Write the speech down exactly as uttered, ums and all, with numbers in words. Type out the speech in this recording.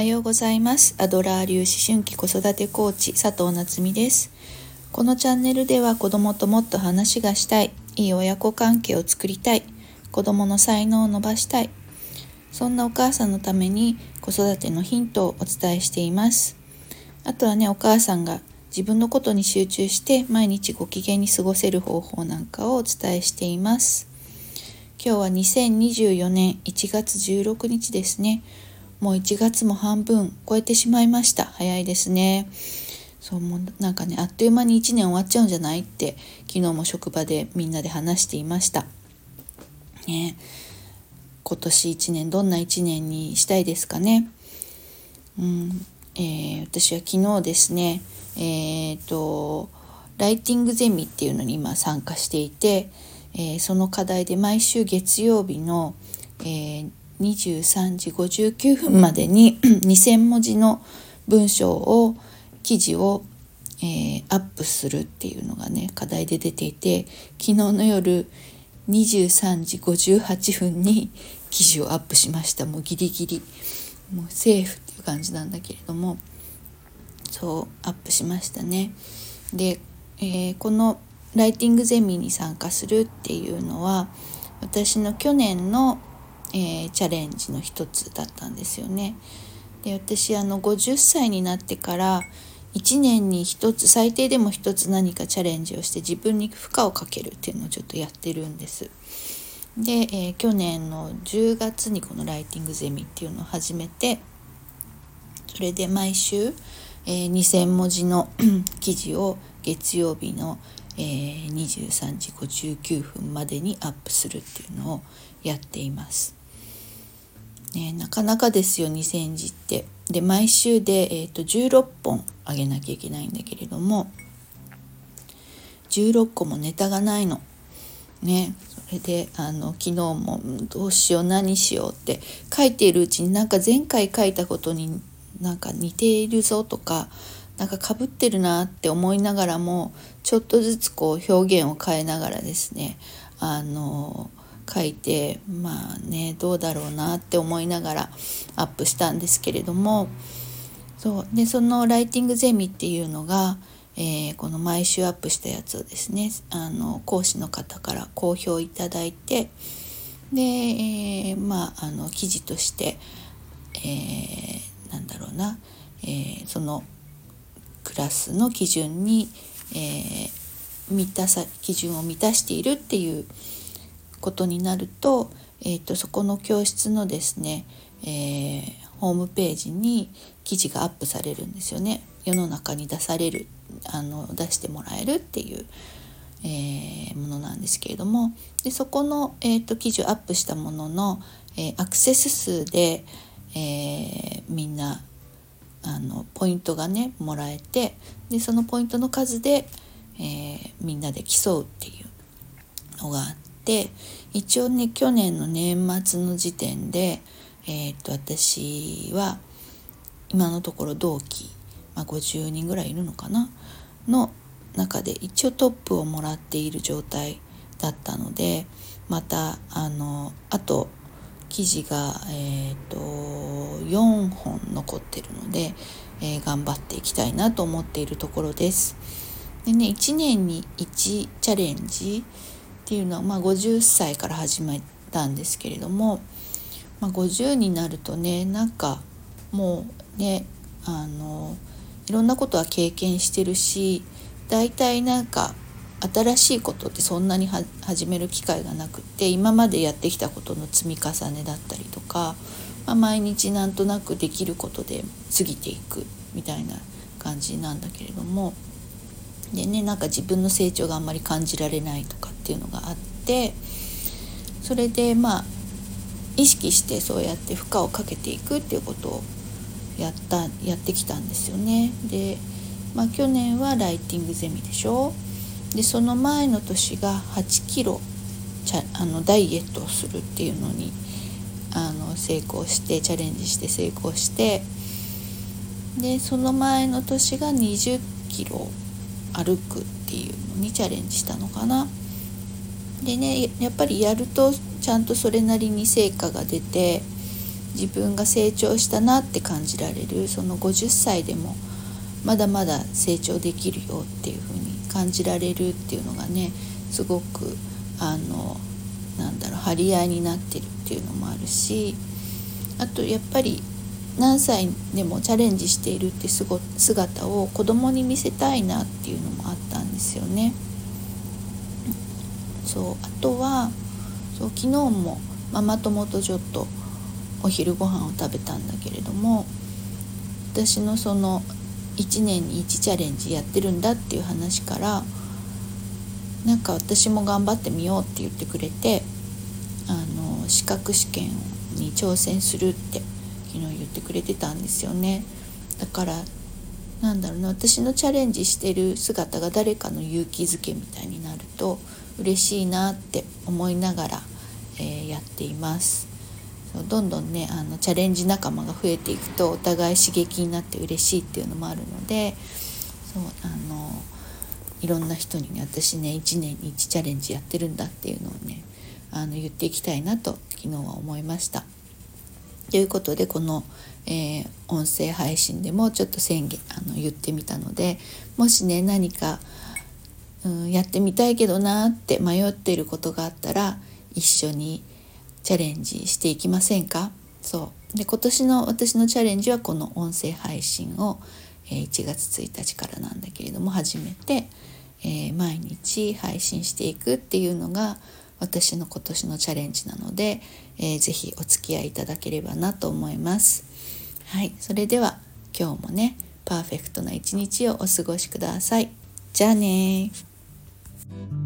おはようございます。アドラー流思春期子育てコーチ佐藤夏実です。このチャンネルでは、子どもともっと話がしたい、いい親子関係を作りたい、子どもの才能を伸ばしたい、そんなお母さんのために子育てのヒントをお伝えしています。あとはね、お母さんが自分のことに集中して毎日ご機嫌に過ごせる方法なんかをお伝えしています。今日はにせんにじゅうよねんいちがつじゅうろくにちですね。もういちがつも半分超えてしまいました。早いですね。そうもうなんかね、あっという間にいちねん終わっちゃうんじゃないって昨日も職場でみんなで話していました、ね、今年いちねんどんないちねんにしたいですかね、うんえー、私は昨日ですね、えー、とライティングゼミっていうのに今参加していて、えー、その課題で毎週月曜日の、えーにじゅうさんじごじゅうきゅうふんまでににせんもじの文章を記事を、えー、アップするっていうのがね課題で出ていて、昨日の夜にじゅうさんじごじゅうはっぷんに記事をアップしました。もうギリギリもうセーフっていう感じなんだけれども、そうアップしましたね。で、えー、このライティングゼミに参加するっていうのは私の去年のえー、チャレンジの一つだったんですよね。で、私あのごじゅっさいになってからいちねんに一つ最低でも一つ何かチャレンジをして自分に負荷をかけるっていうのをちょっとやってるんです。で、えー、去年のじゅうがつにこのライティングゼミっていうのを始めて、それで毎週、えー、にせんもじの記事を月曜日のえー、にじゅうさんじごじゅうきゅうふんまでにアップするっていうのをやっています。ね、なかなかですよにせんじって。で毎週で、えー、とじゅうろっぽんあげなきゃいけないんだけれどもじゅうろっこもネタがないの。ね、それであの昨日もどうしよう何しようって書いているうちになんか前回書いたことになんか似ているぞとかなんか被ってるなって思いながらもちょっとずつこう表現を変えながらですねあの書いてまあねどうだろうなって思いながらアップしたんですけれども、そうでそのライティングゼミっていうのが、えー、この毎週アップしたやつをですねあの講師の方から好評いただいて、で、えー、まああの記事として、えー、なんだろうな、えー、そのクラスの基準に、えー、満たさ基準を満たしているっていうことになると、えーと、そこの教室のですね、えー、ホームページに記事がアップされるんですよね。世の中に出されるあの出してもらえるっていう、えー、ものなんですけれども、でそこの、えーと、記事をアップしたものの、えー、アクセス数で、えー、みんなあのポイントがねもらえて、でそのポイントの数で、えー、みんなで競うっていうのがあって、一応ね去年の年末の時点で、えー、っと私は今のところ同期、まあ、ごじゅうにんぐらいいるのかなの中で一応トップをもらっている状態だったので、またあのあと記事が、えー、とよんほん残ってるので、えー、頑張っていきたいなと思っているところです。でね、いちねんにいちチャレンジっていうのは、まあ、ごじゅっさいから始めたんですけれども、まあ、ごじゅうになるとねなんかもうねあのいろんなことは経験してるし、大体なんか新しいことってそんなに始める機会がなくて、今までやってきたことの積み重ねだったりとか、まあ、毎日なんとなくできることで過ぎていくみたいな感じなんだけれども、でねなんか自分の成長があんまり感じられないとかっていうのがあって、それでまあ意識してそうやって負荷をかけていくっていうことをやったやってきたんですよね。で、まあ、去年はライティングゼミでしょ。でその前の年がはちキロあのダイエットをするっていうのにあの成功してチャレンジして成功して、でその前の年がにじゅっキロ歩くっていうのにチャレンジしたのかな。でねやっぱりやるとちゃんとそれなりに成果が出て、自分が成長したなって感じられる、そのごじゅっさいでもまだまだ成長できるよっていう風に感じられるっていうのがね、すごくあのなんだろう張り合いになってるっていうのもあるし、あとやっぱり何歳でもチャレンジしているってすご姿を子供に見せたいなっていうのもあったんですよね。そう、あとはそう昨日もママ友とちょっとお昼ご飯を食べたんだけれども、私のそのいちねんにいちチャレンジやってるんだっていう話から、なんか私も頑張ってみようって言ってくれて、あの資格試験に挑戦するって昨日言ってくれてたんですよね。だからなんだろうな、私のチャレンジしてる姿が誰かの勇気づけみたいになると嬉しいなって思いながら、えー、やっています。どんどんねあのチャレンジ仲間が増えていくとお互い刺激になって嬉しいっていうのもあるので、そうあのいろんな人にね私ねいちねんにいちチャレンジやってるんだっていうのをねあの言っていきたいなと昨日は思いました。ということでこの、えー、音声配信でもちょっと宣言あの言ってみたので、もしね何か、うん、やってみたいけどなって迷っていることがあったら一緒にチャレンジしていきませんか。そうで今年の私のチャレンジはこの音声配信をいちがつついたちからなんだけれども始めて、えー、毎日配信していくっていうのが私の今年のチャレンジなので、えー、ぜひお付き合いいただければなと思います。はい、それでは今日もねパーフェクトな一日をお過ごしください。じゃあねー。